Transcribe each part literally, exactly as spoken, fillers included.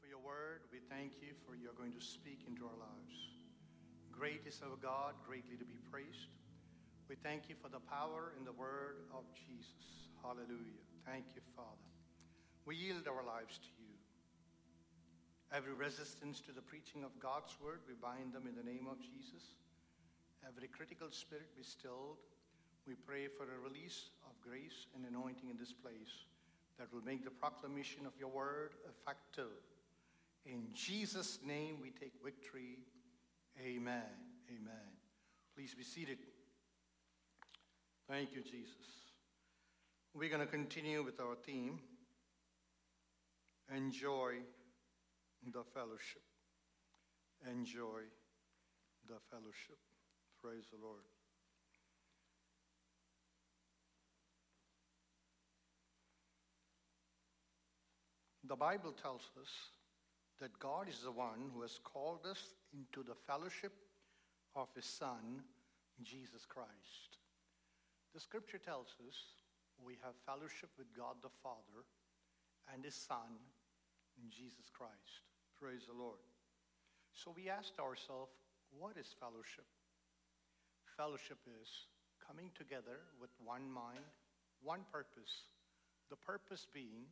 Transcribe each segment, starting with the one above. for your word. We thank you for you're going to speak into our lives. Great is our God, greatly to be praised. We thank you for the power in the word of Jesus. Hallelujah. Thank you, Father. We yield our lives to you. Every resistance to the preaching of God's word, we bind them in the name of Jesus. Every critical spirit be stilled. We pray for a release of grace and anointing in this place that will make the proclamation of your word effective. In Jesus' name we take victory. Amen. Amen. Please be seated. Thank you, Jesus. We're going to continue with our theme, Enjoy the Fellowship. Enjoy the Fellowship. Praise the Lord. The Bible tells us that God is the one who has called us into the fellowship of His Son, Jesus Christ. The scripture tells us we have fellowship with God the Father and His Son, Jesus Christ. Praise the Lord. So we asked ourselves, what is fellowship? Fellowship is coming together with one mind, one purpose, the purpose being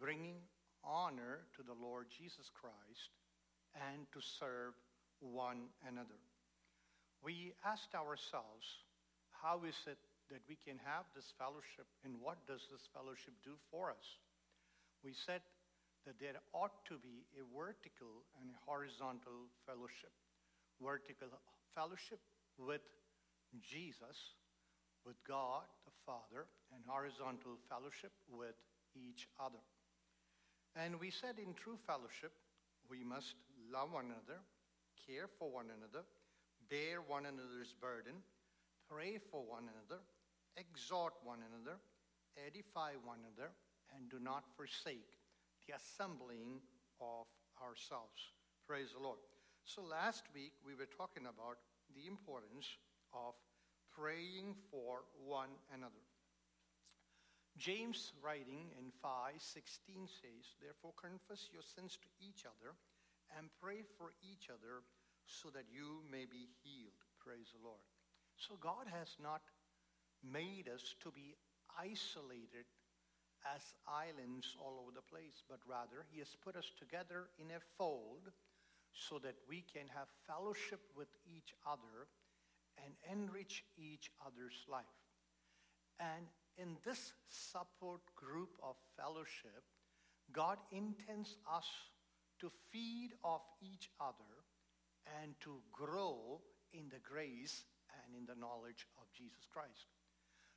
bringing honor to the Lord Jesus Christ and to serve one another. We asked ourselves, how is it that we can have this fellowship and what does this fellowship do for us? We said that there ought to be a vertical and a horizontal fellowship. Vertical fellowship with Jesus, with God the Father, and horizontal fellowship with each other. And we said in true fellowship, we must love one another, care for one another, bear one another's burden, pray for one another, exhort one another, edify one another, and do not forsake the assembling of ourselves. Praise the Lord. So last week we were talking about the importance of praying for one another. James, writing in five sixteen, says, "Therefore confess your sins to each other and pray for each other so that you may be healed." Praise the Lord. So God has not made us to be isolated as islands all over the place, but rather He has put us together in a fold so that we can have fellowship with each other and enrich each other's life. And in this support group of fellowship, God intends us to feed off each other and to grow in the grace and in the knowledge of Jesus Christ.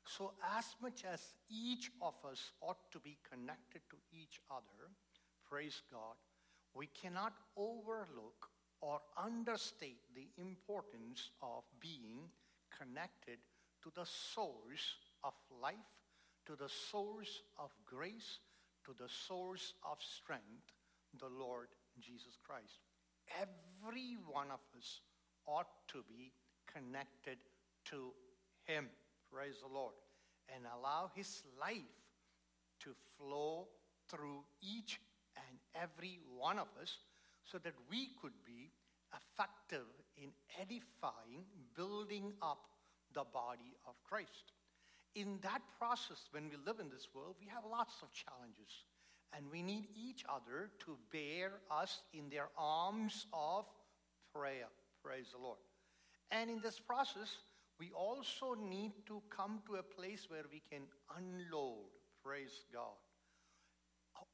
So as much as each of us ought to be connected to each other, praise God, we cannot overlook or understate the importance of being connected to the source of life, to the source of grace, to the source of strength, the Lord Jesus Christ. Every one of us ought to be connected to Him, praise the Lord, and allow His life to flow through each and every one of us so that we could be effective in edifying, building up the body of Christ. In that process, when we live in this world, we have lots of challenges, and we need each other to bear us in their arms of prayer. Praise the Lord. And in this process, we also need to come to a place where we can unload. Praise God.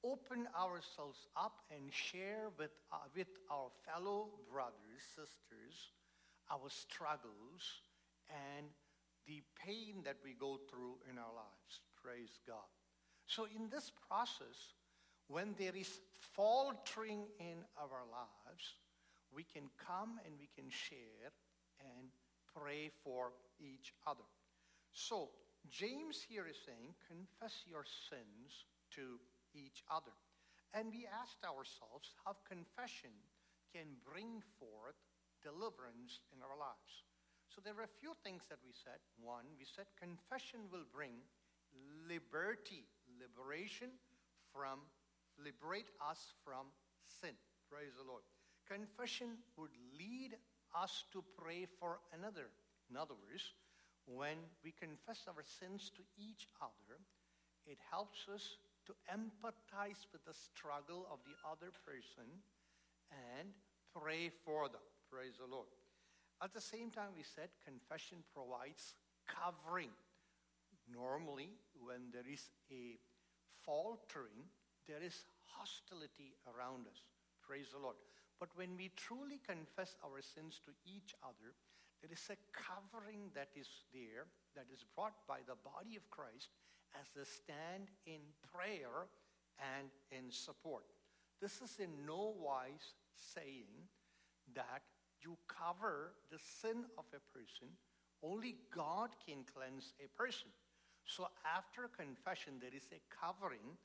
Open ourselves up and share with, uh, with our fellow brothers, sisters, our struggles and the pain that we go through in our lives. Praise God. So in this process, when there is faltering in our lives, we can come and we can share and pray for each other. So James here is saying, confess your sins to each other. And we asked ourselves how confession can bring forth deliverance in our lives. So there were a few things that we said. One, we said confession will bring liberty, liberation from, liberate us from sin. Praise the Lord. Confession would lead us to pray for another. In other words, when we confess our sins to each other, it helps us to empathize with the struggle of the other person and pray for them. Praise the Lord. At the same time, we said confession provides covering. Normally, when there is a faltering, there is hostility around us. Praise the Lord. But when we truly confess our sins to each other, there is a covering that is there, that is brought by the body of Christ as they stand in prayer and in support. This is in no wise saying that you cover the sin of a person. Only God can cleanse a person. So after confession, there is a covering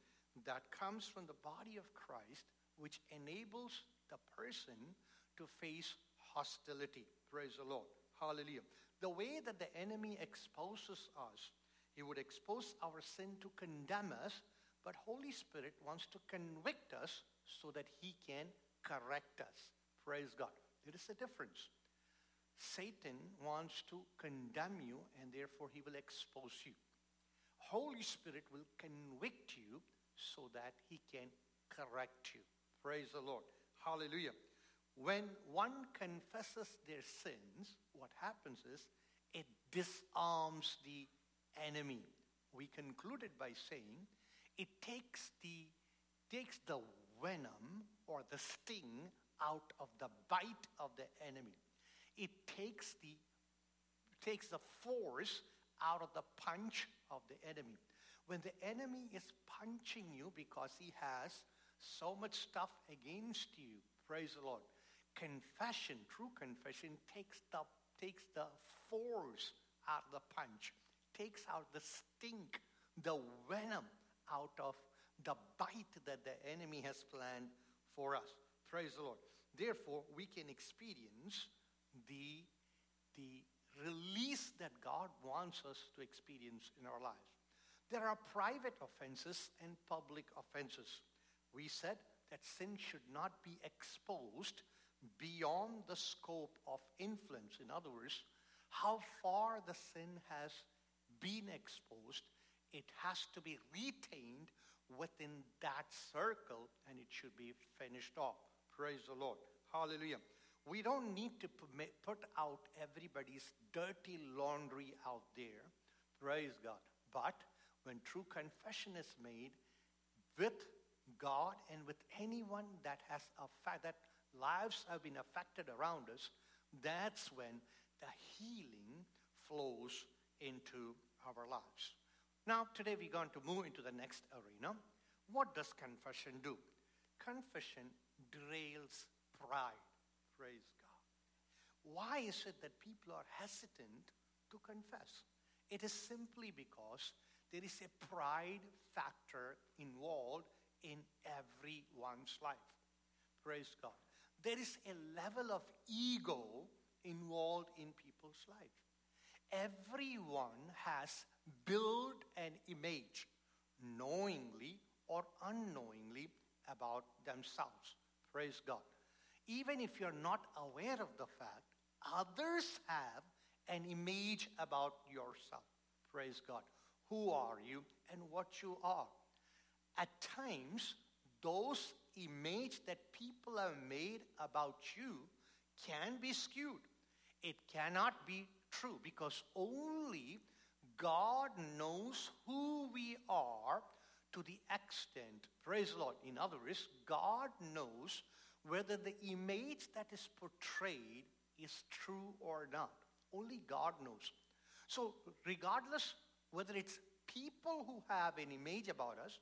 that comes from the body of Christ, which enables the person to face hostility. Praise the Lord. Hallelujah. The way that the enemy exposes us, he would expose our sin to condemn us, but Holy Spirit wants to convict us so that he can correct us. Praise God. There is a difference. Satan wants to condemn you, and therefore he will expose you. Holy Spirit will convict you so that he can correct you. Praise the Lord. Hallelujah. When one confesses their sins, what happens is it disarms the enemy. We concluded by saying it takes the takes the venom or the sting out of the bite of the enemy. It takes the takes the force out of the punch of the enemy. When the enemy is punching you because he has so much stuff against you, praise the Lord. Confession, true confession, takes the takes the force out of the punch, takes out the stink, the venom out of the bite that the enemy has planned for us. Praise the Lord. Therefore, we can experience the, the release that God wants us to experience in our lives. There are private offenses and public offenses. We said that sin should not be exposed beyond the scope of influence. In other words, how far the sin has been exposed, it has to be retained within that circle, and it should be finished off. Praise the Lord. Hallelujah. We don't need to put out everybody's dirty laundry out there. Praise God. But when true confession is made with God and with anyone that has affected, that lives have been affected around us, that's when the healing flows into our lives. Now, today we're going to move into the next arena. What does confession do? Confession derails pride. Praise God. Why is it that people are hesitant to confess? It is simply because there is a pride factor involved in everyone's life. Praise God. There is a level of ego involved in people's life. Everyone has built an image, knowingly or unknowingly, about themselves. Praise God. Even if you're not aware of the fact, others have an image about yourself. Praise God. Who are you and what you are? At times, those images that people have made about you can be skewed. It cannot be true because only God knows who we are to the extent. Praise the Lord. In other words, God knows whether the image that is portrayed is true or not. Only God knows. So regardless whether it's people who have an image about us,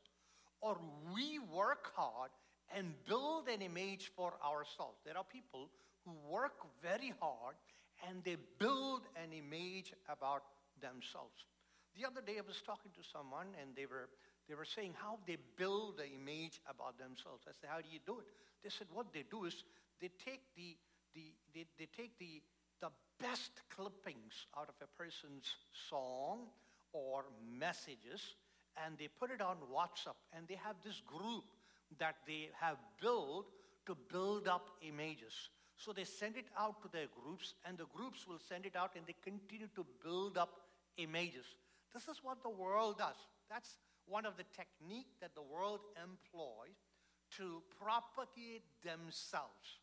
or we work hard and build an image for ourselves. There are people who work very hard and they build an image about themselves. The other day I was talking to someone and they were they were saying how they build the image about themselves. I said, how do you do it? They said what they do is they take the the they, they take the the best clippings out of a person's song or messages, and they put it on WhatsApp, and they have this group that they have built to build up images. So they send it out to their groups, and the groups will send it out, and they continue to build up images. This is what the world does. That's one of the techniques that the world employs to propagate themselves,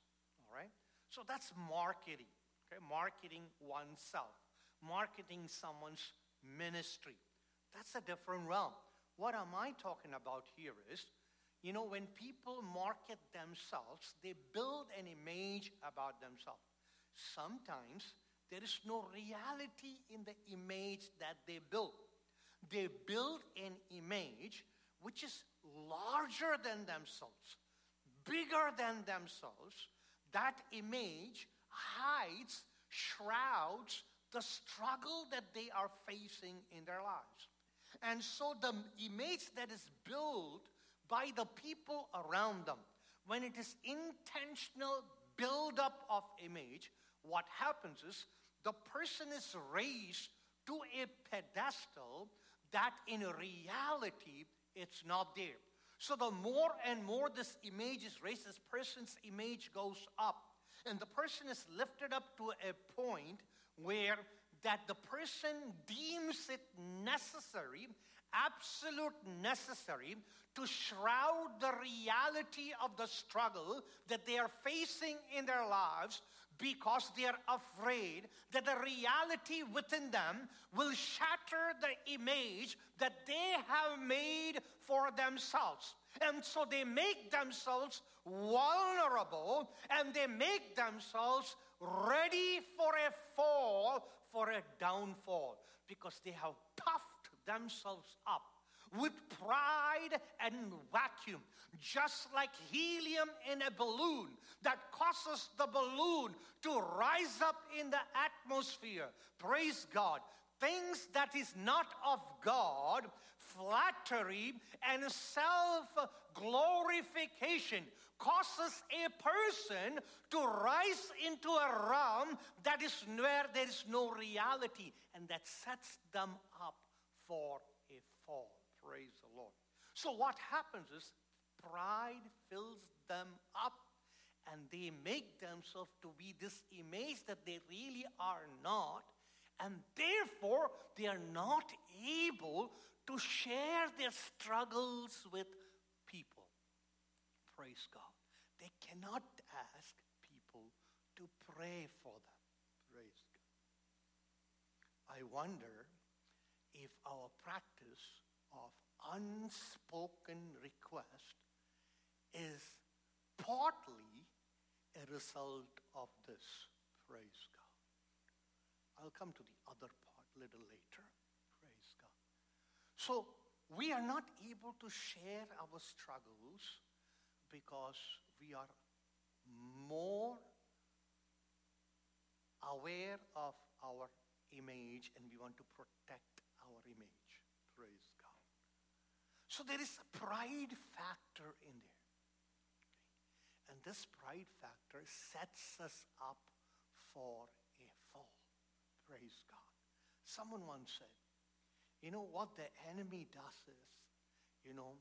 all right? So that's marketing, okay? Marketing oneself, marketing someone's ministry. That's a different realm. What am I talking about here is, you know, when people market themselves, they build an image about themselves. Sometimes there is no reality in the image that they build. They build an image which is larger than themselves, bigger than themselves. That image hides, shrouds the struggle that they are facing in their lives. And so the image that is built by the people around them, when it is intentional build-up of image, what happens is the person is raised to a pedestal that in reality, it's not there. So the more and more this image is raised, this person's image goes up. And the person is lifted up to a point where that the person deems it necessary, absolute necessary, to shroud the reality of the struggle that they are facing in their lives, because they are afraid that the reality within them will shatter the image that they have made for themselves. And so they make themselves vulnerable, and they make themselves ready for a fall, for a downfall, because they have puffed themselves up with pride and vacuum, just like helium in a balloon that causes the balloon to rise up in the atmosphere. Praise God. Things that is not of God, flattery and self-glorification causes a person to rise into a realm that is where there is no reality, and that sets them up for a fall. Praise the Lord. So what happens is pride fills them up, and they make themselves to be this image that they really are not, and therefore they are not able to share their struggles with people. Praise God. They cannot ask people to pray for them. Praise God. I wonder if our practice of unspoken request is partly a result of this. Praise God. I'll come to the other part a little later. Praise God. So we are not able to share our struggles because we are more aware of our image, and we want to protect our image. Praise God. So there is a pride factor in there. Okay? And this pride factor sets us up for a fall. Praise God. Someone once said, you know what the enemy does is, you know,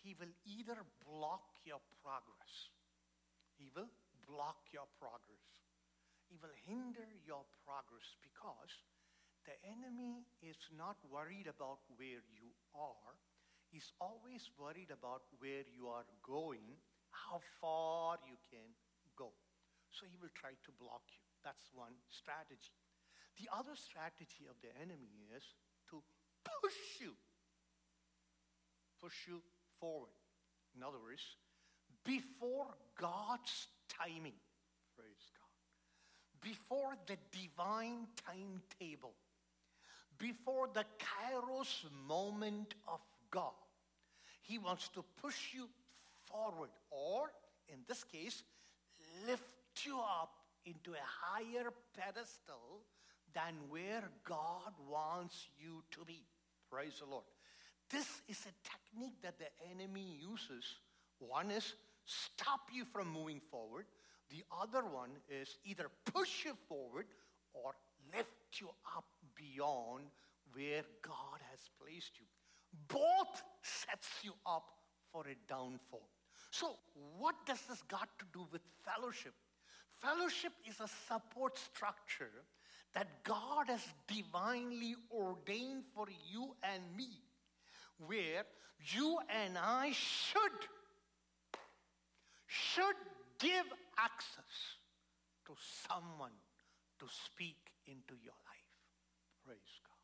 he will either block your progress. He will block your progress. He will hinder your progress, because the enemy is not worried about where you are. He's always worried about where you are going, how far you can go. So he will try to block you. That's one strategy. The other strategy of the enemy is to push you, push you forward. In other words, before God's timing, praise God, before the divine timetable, before the Kairos moment of God, he wants to push you forward, or in this case, lift you up into a higher pedestal than where God wants you to be. Praise the Lord. This is a technique that the enemy uses. One is stop you from moving forward. The other one is either push you forward or lift you up beyond where God has placed you. Both sets you up for a downfall. So what does this got to do with fellowship? Fellowship is a support structure that God has divinely ordained for you and me, where you and I should, should give access to someone to speak into your life. Praise God.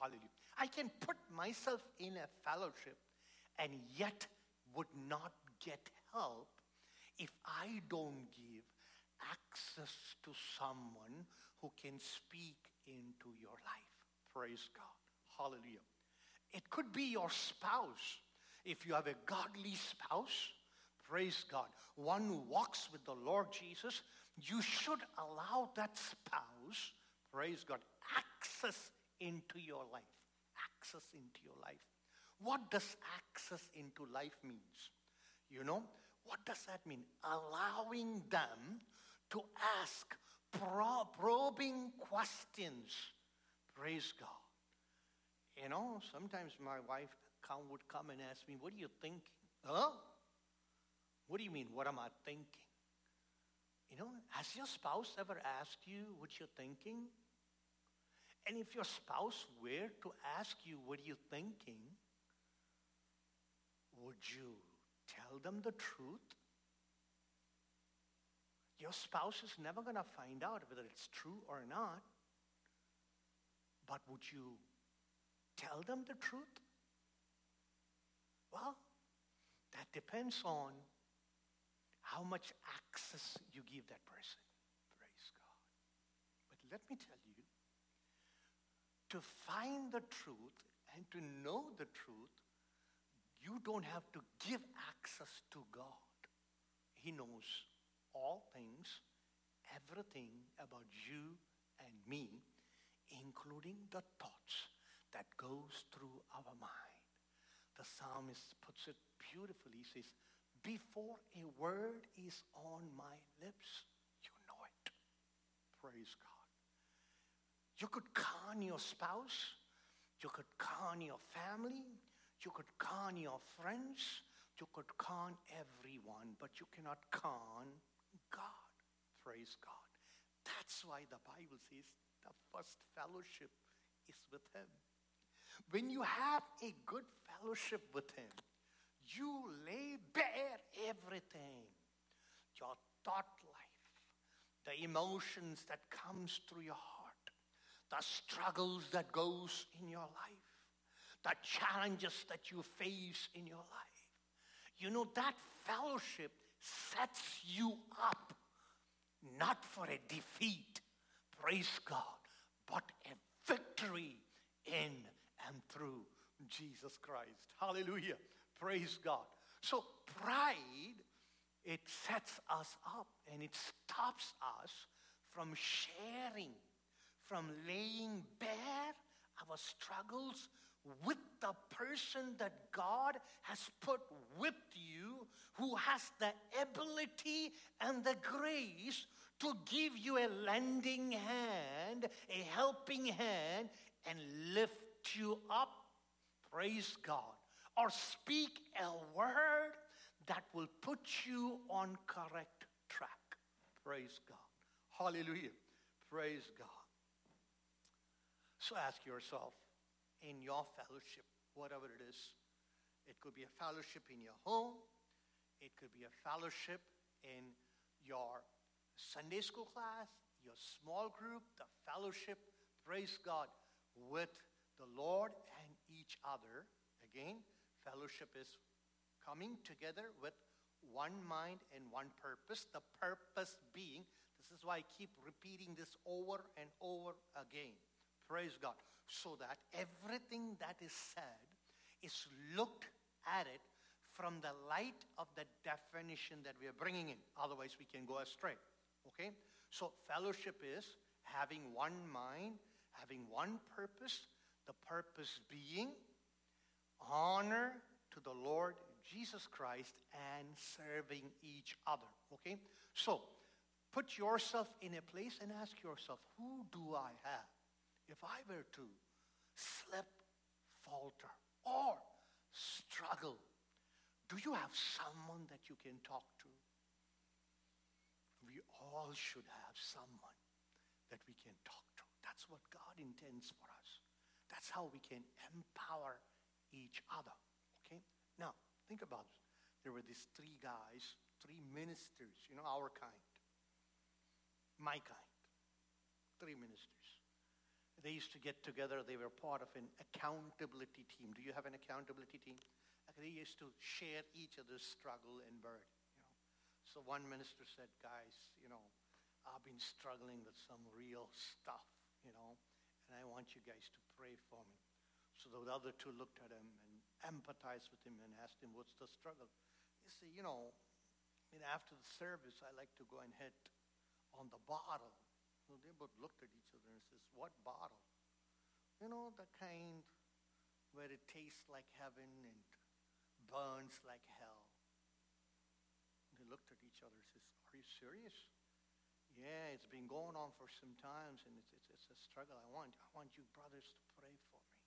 Hallelujah. I can put myself in a fellowship and yet would not get help if I don't give access to someone who can speak into your life. Praise God. Hallelujah. It could be your spouse. If you have a godly spouse, praise God, one who walks with the Lord Jesus, you should allow that spouse, praise God, access into your life. Access into your life. What does access into life means? You know, what does that mean? Allowing them to ask probing questions. Praise God. You know, sometimes my wife come, would come and ask me, what are you thinking? Huh? What do you mean, what am I thinking? You know, has your spouse ever asked you what you're thinking? And if your spouse were to ask you, what are you thinking? Would you tell them the truth? Your spouse is never going to find out whether it's true or not. But would you tell them the truth? Well, that depends on how much access you give that person. Praise God. But let me tell you, to find the truth and to know the truth, you don't have to give access to God. He knows all things, everything about you and me, including the thoughts that goes through our mind. The psalmist puts it beautifully. He says, before a word is on my lips, you know it. Praise God. You could con your spouse. You could con your family. You could con your friends. You could con everyone, but you cannot con God. Praise God. That's why the Bible says the first fellowship is with Him. When you have a good fellowship with Him, you lay bare everything. Your thought life, the emotions that comes through your heart, the struggles that goes in your life, the challenges that you face in your life. You know, that fellowship sets you up, not for a defeat, praise God, but a victory in and through Jesus Christ. Hallelujah. Praise God. So pride, it sets us up and it stops us from sharing, from laying bare our struggles with the person that God has put with you, who has the ability and the grace to give you a lending hand, a helping hand, and lift you up. Praise God. Or speak a word that will put you on correct track. Praise God. Hallelujah. Praise God. So ask yourself, in your fellowship, whatever it is, it could be a fellowship in your home, it could be a fellowship in your Sunday school class, your small group, the fellowship, praise God, with the Lord and each other. Again, fellowship is coming together with one mind and one purpose, the purpose being, this is why I keep repeating this over and over again. Praise God. So that everything that is said is looked at it from the light of the definition that we are bringing in. Otherwise, we can go astray. Okay? So fellowship is having one mind, having one purpose, the purpose being honor to the Lord Jesus Christ and serving each other. Okay? So put yourself in a place and ask yourself, who do I have? If I were to slip, falter, or struggle, Do you have someone that you can talk to? We all should have someone that we can talk to. That's what God intends for us. That's how we can empower each other. Okay? Now, think about it. There were these three guys, three ministers, you know, our kind, my kind, three ministers. They used to get together. They were part of an accountability team. Do you have an accountability team? They used to share each other's struggle and burden. You know? So one minister said, guys, you know, I've been struggling with some real stuff, you know, and I want you guys to pray for me. So the other two looked at him and empathized with him and asked him, what's the struggle? He said, you know, I mean, after the service, I like to go and hit on the bottle. So they both looked at each other and says, what bottle? You know, the kind where it tastes like heaven and burns like hell. And they looked at each other and says, are you serious? Yeah, it's been going on for some time, and it's, it's it's a struggle. I want I want you brothers to pray for me.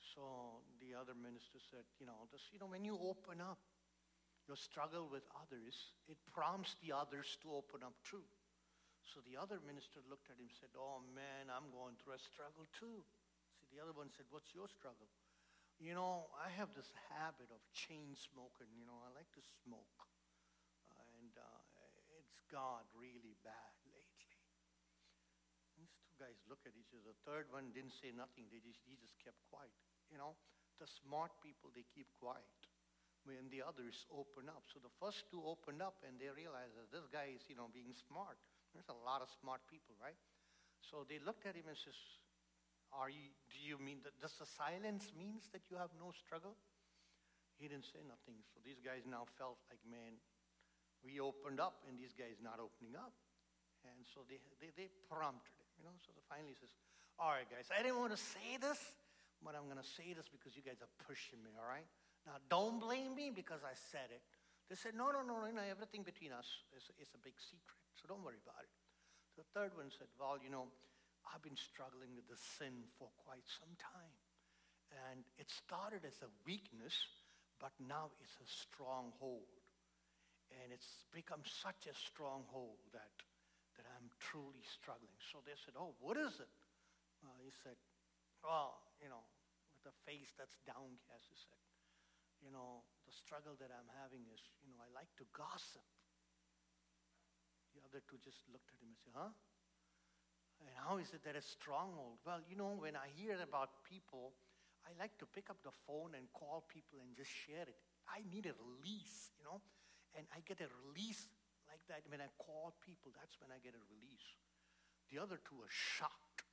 So the other minister said, you know, this, you know, when you open up your struggle with others, it prompts the others to open up too. So the other minister looked at him and said, oh, man, I'm going through a struggle too. See, the other one said, what's your struggle? You know, I have this habit of chain smoking. You know, I like to smoke. Uh, and uh, it's got really bad lately. And these two guys look at each other. The third one didn't say nothing. They just, he just kept quiet. You know, the smart people, they keep quiet when the others open up. So the first two opened up, and they realized that this guy is, you know, being smart. There's a lot of smart people, right? So they looked at him and says, "Are you? Do you mean that does the silence means that you have no struggle?" He didn't say nothing. So these guys now felt like, man, we opened up and these guys not opening up, and so they they, they prompted him, you know. So finally he says, "All right, guys, I didn't want to say this, but I'm going to say this because you guys are pushing me. All right, now don't blame me because I said it." They said, "No, no, no, no. Everything between us is, is a big secret. So don't worry about it." The third one said, well, you know, I've been struggling with this sin for quite some time. And it started as a weakness, but now it's a stronghold. And it's become such a stronghold that, that I'm truly struggling. So they said, oh, what is it? Uh, he said, well, you know, with a face that's downcast, he said, you know, the struggle that I'm having is, you know, I like to gossip. The other two just looked at him and said, huh? And how is it that a stronghold? Well, you know, when I hear about people, I like to pick up the phone and call people and just share it. I need a release, you know. And I get a release like that when I call people. That's when I get a release. The other two were shocked.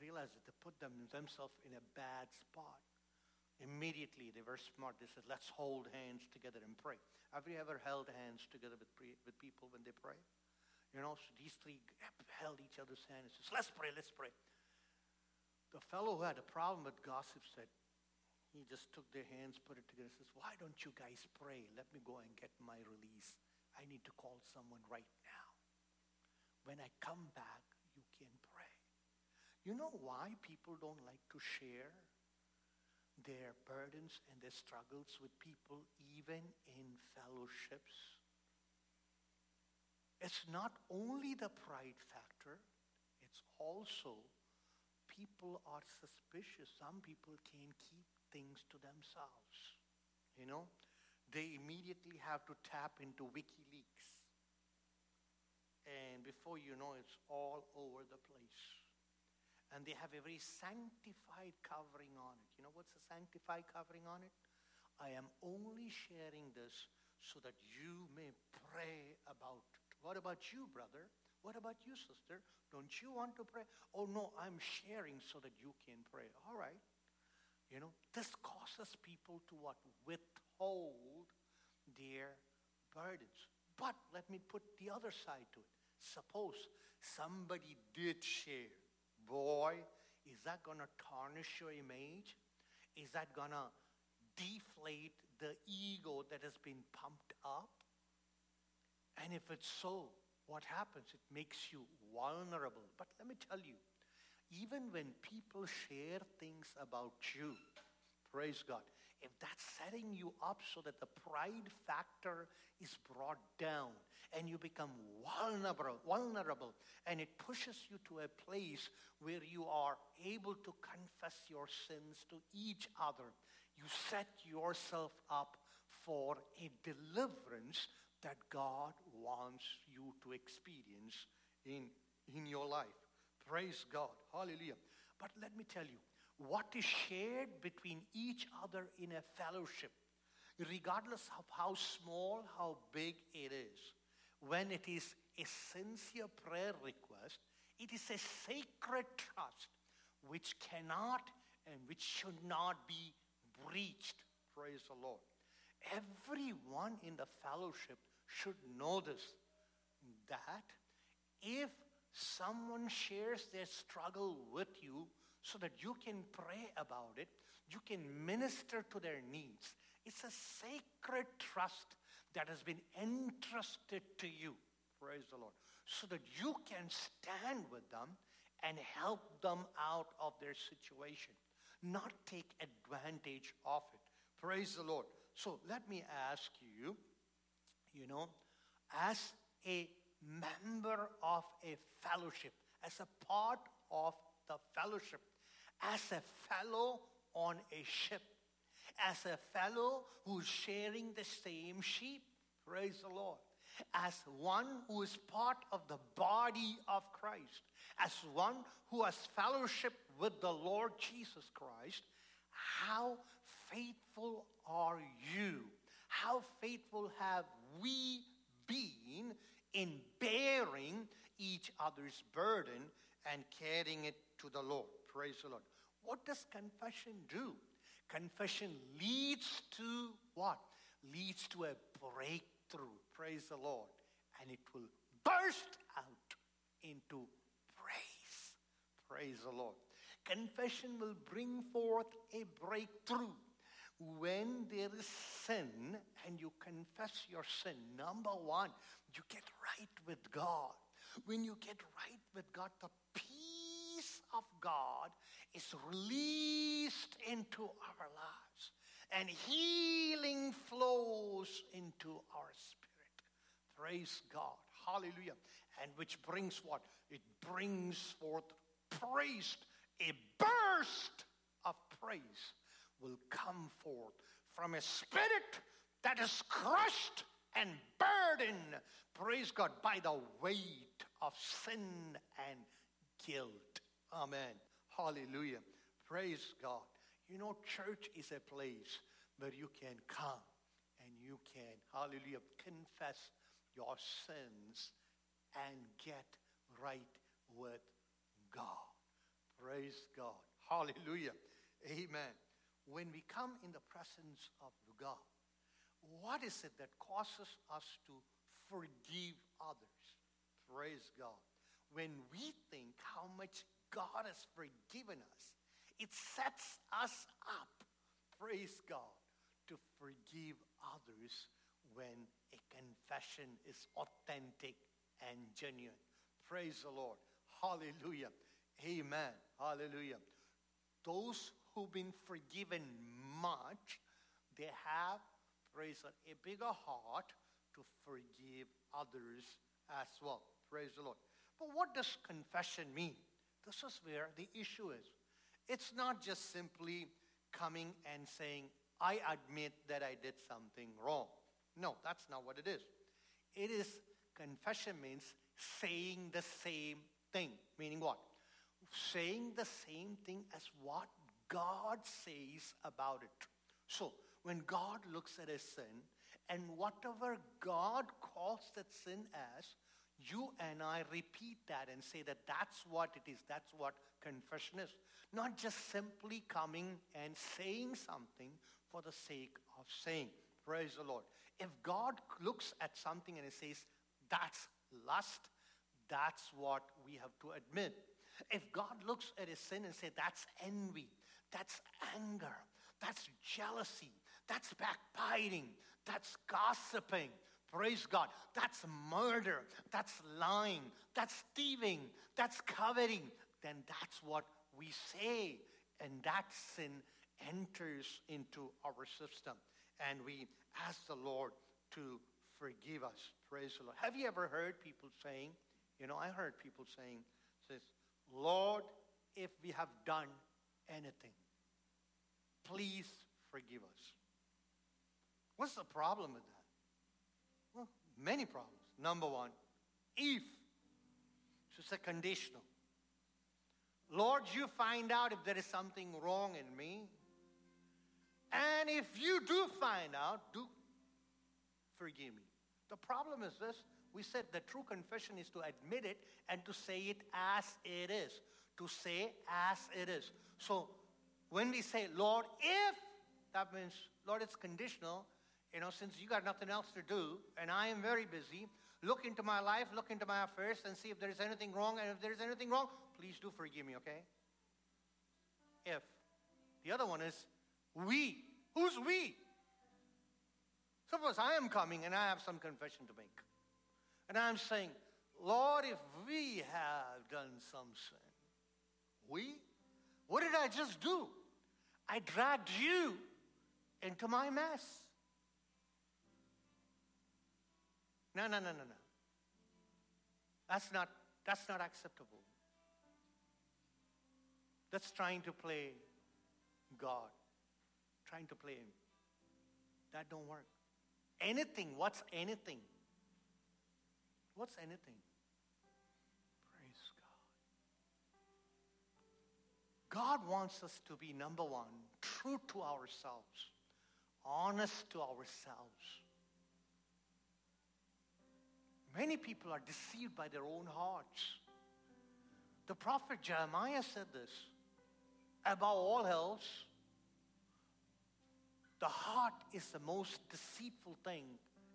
Realized that they put them, themselves in a bad spot. Immediately, they were smart. They said, let's hold hands together and pray. Have you ever held hands together with pre- with people when they pray? You know, so these three held each other's hand and said, let's pray, let's pray. The fellow who had a problem with gossip said, he just took their hands, put it together, and says, why don't you guys pray? Let me go and get my release. I need to call someone right now. When I come back, you can pray. You know why people don't like to share their burdens and their struggles with people, even in fellowships? It's not only the pride factor, it's also people are suspicious. Some people can keep things to themselves, you know. They immediately have to tap into WikiLeaks. And before you know, it's all over the place. And they have a very sanctified covering on it. You know what's a sanctified covering on it? I am only sharing this so that you may pray about it. What about you, brother? What about you, sister? Don't you want to pray? Oh, no, I'm sharing so that you can pray. All right. You know, this causes people to what? Withhold their burdens. But let me put the other side to it. Suppose somebody did share. Boy, is that going to tarnish your image? Is that going to deflate the ego that has been pumped up? And if it's so, what happens? It makes you vulnerable. But let me tell you, even when people share things about you, praise God, if that's setting you up so that the pride factor is brought down and you become vulnerable, vulnerable, and it pushes you to a place where you are able to confess your sins to each other, you set yourself up for a deliverance that God wants you to experience in, in your life. Praise God. Hallelujah. But let me tell you, what is shared between each other in a fellowship, regardless of how small, how big it is, when it is a sincere prayer request, it is a sacred trust which cannot and which should not be breached. Praise the Lord. Everyone in the fellowship should know this, that if someone shares their struggle with you so that you can pray about it, you can minister to their needs. It's a sacred trust that has been entrusted to you, praise the Lord, so that you can stand with them and help them out of their situation, not take advantage of it. Praise the Lord. So let me ask you, you know, as a member of a fellowship, as a part of the fellowship, as a fellow on a ship, as a fellow who's sharing the same sheep, praise the Lord, as one who is part of the body of Christ, as one who has fellowship with the Lord Jesus Christ, how faithful are you? How faithful have we been in bearing each other's burden and carrying it to the Lord? Praise the Lord. What does confession do? Confession leads to what? Leads to a breakthrough. Praise the Lord. And it will burst out into praise. Praise the Lord. Confession will bring forth a breakthrough. When there is sin and you confess your sin, number one, you get right with God. When you get right with God, the peace of God is released into our lives and healing flows into our spirit. Praise God. Hallelujah. And which brings what? It brings forth praise. A burst of praise will come forth from a spirit that is crushed and burdened, praise God, by the weight of sin and guilt. Amen. Hallelujah. Praise God. You know, church is a place where you can come and you can, hallelujah, confess your sins and get right with God. Praise God. Hallelujah. Amen. When we come in the presence of God, what is it that causes us to forgive others? Praise God. When we think how much God has forgiven us, it sets us up, praise God, to forgive others when a confession is authentic and genuine. Praise the Lord. Hallelujah. Amen. Hallelujah. Those who've been forgiven much, they have, praise God, a bigger heart to forgive others as well. Praise the Lord. But what does confession mean? This is where the issue is. It's not just simply coming and saying, I admit that I did something wrong. No, that's not what it is. It is, confession means saying the same thing. Meaning what? Saying the same thing as what God says about it. So, when God looks at a sin, and whatever God calls that sin as, you and I repeat that and say that that's what it is, that's what confession is. Not just simply coming and saying something for the sake of saying. Praise the Lord. If God looks at something and He says, that's lust, that's what we have to admit. If God looks at a sin and says, that's envy, that's anger, that's jealousy, that's backbiting, that's gossiping, praise God, that's murder, that's lying, that's thieving, that's coveting, then that's what we say. And that sin enters into our system, and we ask the Lord to forgive us. Praise the Lord. Have you ever heard people saying, you know, I heard people saying, says, Lord, if we have done anything, please forgive us. What's the problem with that? Well, many problems. Number one, if. So it's a conditional. Lord, you find out if there is something wrong in me. And if you do find out, do forgive me. The problem is this. We said the true confession is to admit it and to say it as it is. To say as it is. So when we say, Lord, if, that means, Lord, it's conditional. You know, since you got nothing else to do, and I am very busy, look into my life, look into my affairs, and see if there is anything wrong. And if there is anything wrong, please do forgive me, okay? If. The other one is we. Who's we? Suppose I am coming and I have some confession to make. And I'm saying, Lord, if we have done some sin. We? What did I just do? I dragged you into my mess. No, no, no, no, no. That's not, that's not acceptable. That's trying to play God. Trying to play Him. That don't work. Anything. What's anything? What's anything? Praise God. God wants us to be, number one, true to ourselves. Honest to ourselves. Many people are deceived by their own hearts. The prophet Jeremiah said this. Above all else, the heart is the most deceitful thing,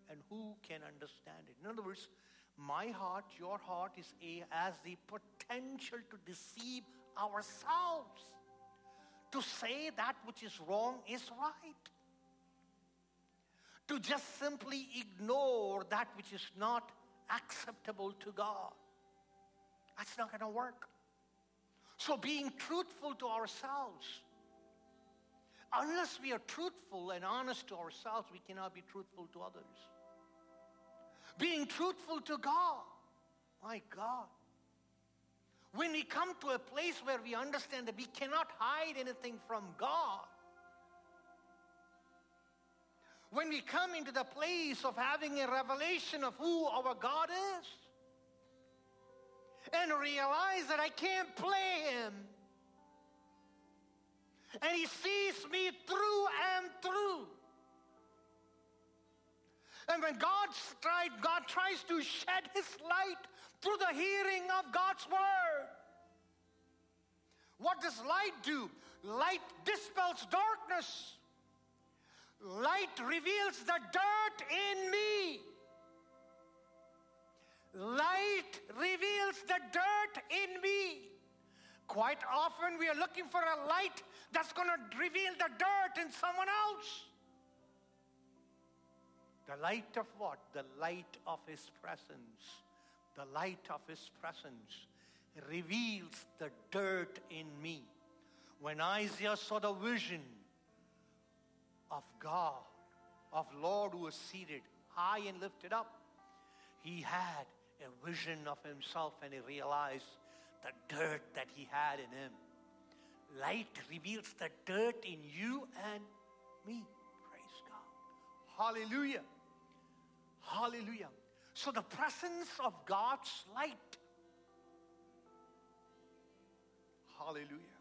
and who can understand it? In other words, my heart, your heart is a, has the potential to deceive ourselves. To say that which is wrong is right. To just simply ignore that which is not acceptable to God. That's not going to work. So being truthful to ourselves. Unless we are truthful and honest to ourselves, we cannot be truthful to others. Being truthful to God. My God. When we come to a place where we understand that we cannot hide anything from God. When we come into the place of having a revelation of who our God is and realize that I can't play Him, and He sees me through and through. And when God, tried, God tries to shed His light through the hearing of God's word, what does light do? Light dispels darkness. Light reveals the dirt in me. Light reveals the dirt in me. Quite often we are looking for a light that's going to reveal the dirt in someone else. The light of what? The light of His presence. The light of His presence reveals the dirt in me. When Isaiah saw the vision of God, of Lord who was seated high and lifted up, he had a vision of himself and he realized the dirt that he had in him. Light reveals the dirt in you and me. Praise God. Hallelujah. Hallelujah. So the presence of God's light. Hallelujah.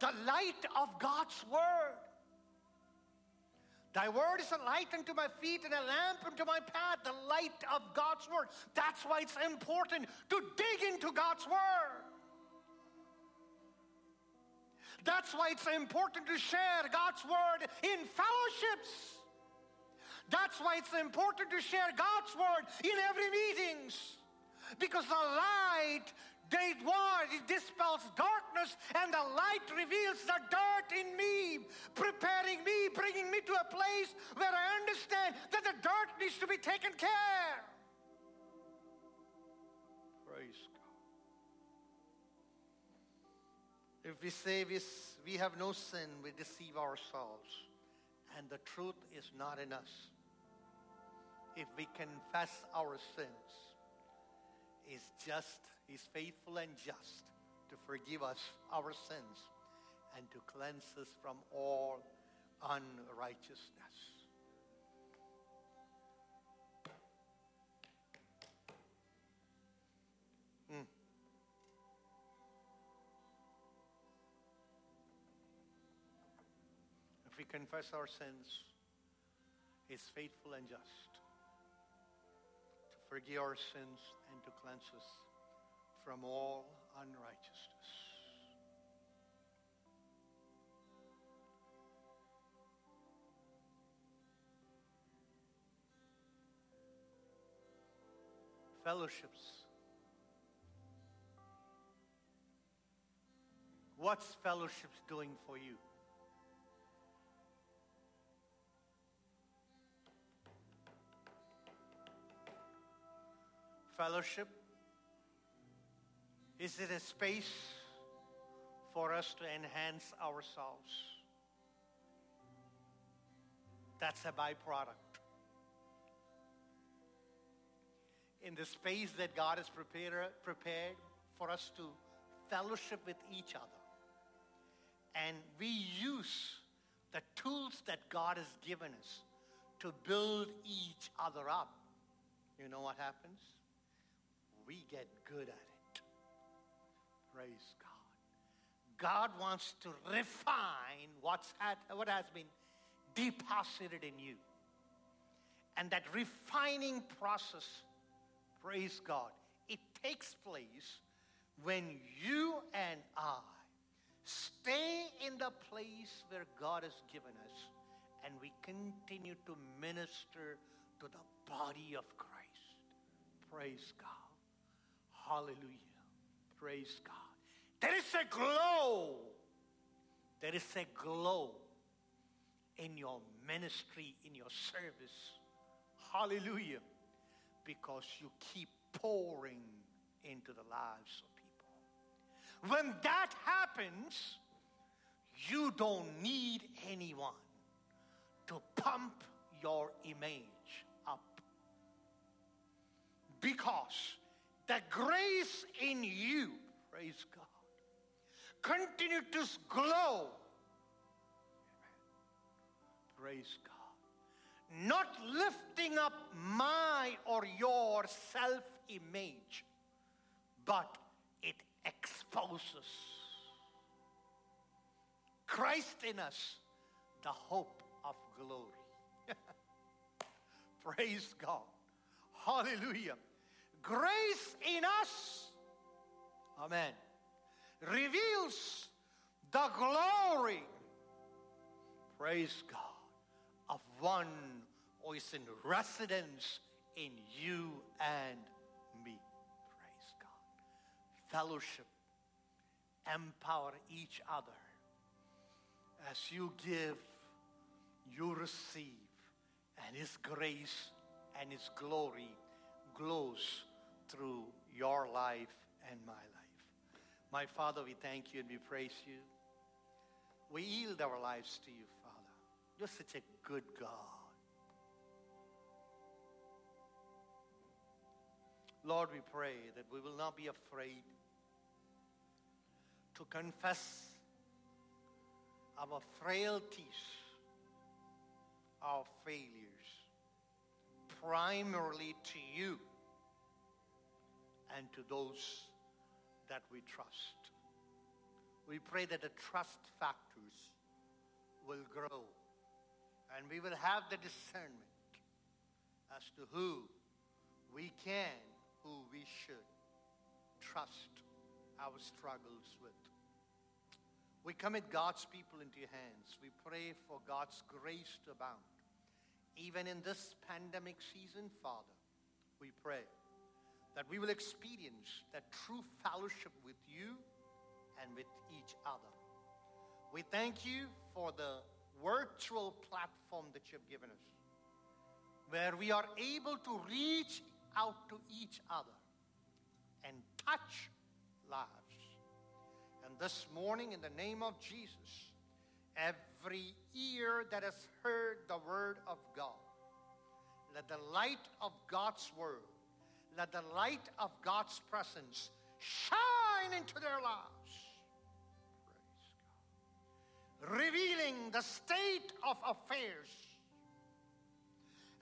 The light of God's word. Thy word is a light unto my feet and a lamp unto my path. The light of God's word. That's why it's important to dig into God's word. That's why it's important to share God's word in fellowships. That's why it's important to share God's word in every meetings. Because the light, they want, it dispels darkness, and the light reveals the dirt in me, preparing me, bringing me to a place where I understand that the dirt needs to be taken care. Praise God. If we say we, we have no sin, we deceive ourselves, and the truth is not in us. If we confess our sins, He's just, He's faithful and just to forgive us our sins and to cleanse us from all unrighteousness. Mm. If we confess our sins, He's faithful and just to forgive our sins and to cleanse us from all unrighteousness. Fellowships. What's fellowships doing for you? Fellowship, is it a space for us to enhance ourselves? That's a byproduct. In the space that God has prepared, prepared for us to fellowship with each other, and we use the tools that God has given us to build each other up, you know what happens? We get good at it. Praise God. God wants to refine what's had, what has been deposited in you. And that refining process, praise God, it takes place when you and I stay in the place where God has given us and we continue to minister to the body of Christ. Praise God. Hallelujah. Praise God. There is a glow. There is a glow in your ministry, in your service. Hallelujah. Because you keep pouring into the lives of people. When that happens, you don't need anyone to pump your image up. Because the grace in you, praise God, continue to glow. Amen. Praise God. Not lifting up my or your self-image, but it exposes Christ in us, the hope of glory. Praise God. Hallelujah. Grace in us, amen, reveals the glory, praise God, of one who is in residence in you and me. Praise God. Fellowship, empower each other. As you give, you receive, and His grace and His glory glows through your life and my life. My Father, we thank you and we praise you. We yield our lives to you, Father. You're such a good God. Lord, we pray that we will not be afraid to confess our frailties, our failures, primarily to you and to those that we trust. We pray that the trust factors will grow and we will have the discernment as to who we can, who we should trust our struggles with. We commit God's people into your hands. We pray for God's grace to abound. Even in this pandemic season, Father, we pray that we will experience that true fellowship with you and with each other. We thank you for the virtual platform that you've given us, where we are able to reach out to each other and touch lives. And And this morning, in the name of Jesus, every ear that has heard the word of God, let the light of God's word, let the light of God's presence shine into their lives. Praise God. Revealing the state of affairs,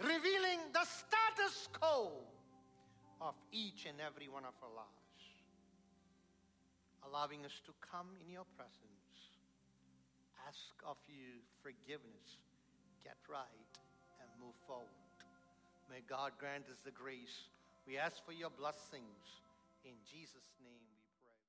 revealing the status quo of each and every one of our lives, allowing us to come in your presence, ask of you forgiveness, get right, and move forward. May God grant us the grace. We ask for your blessings. In Jesus' name.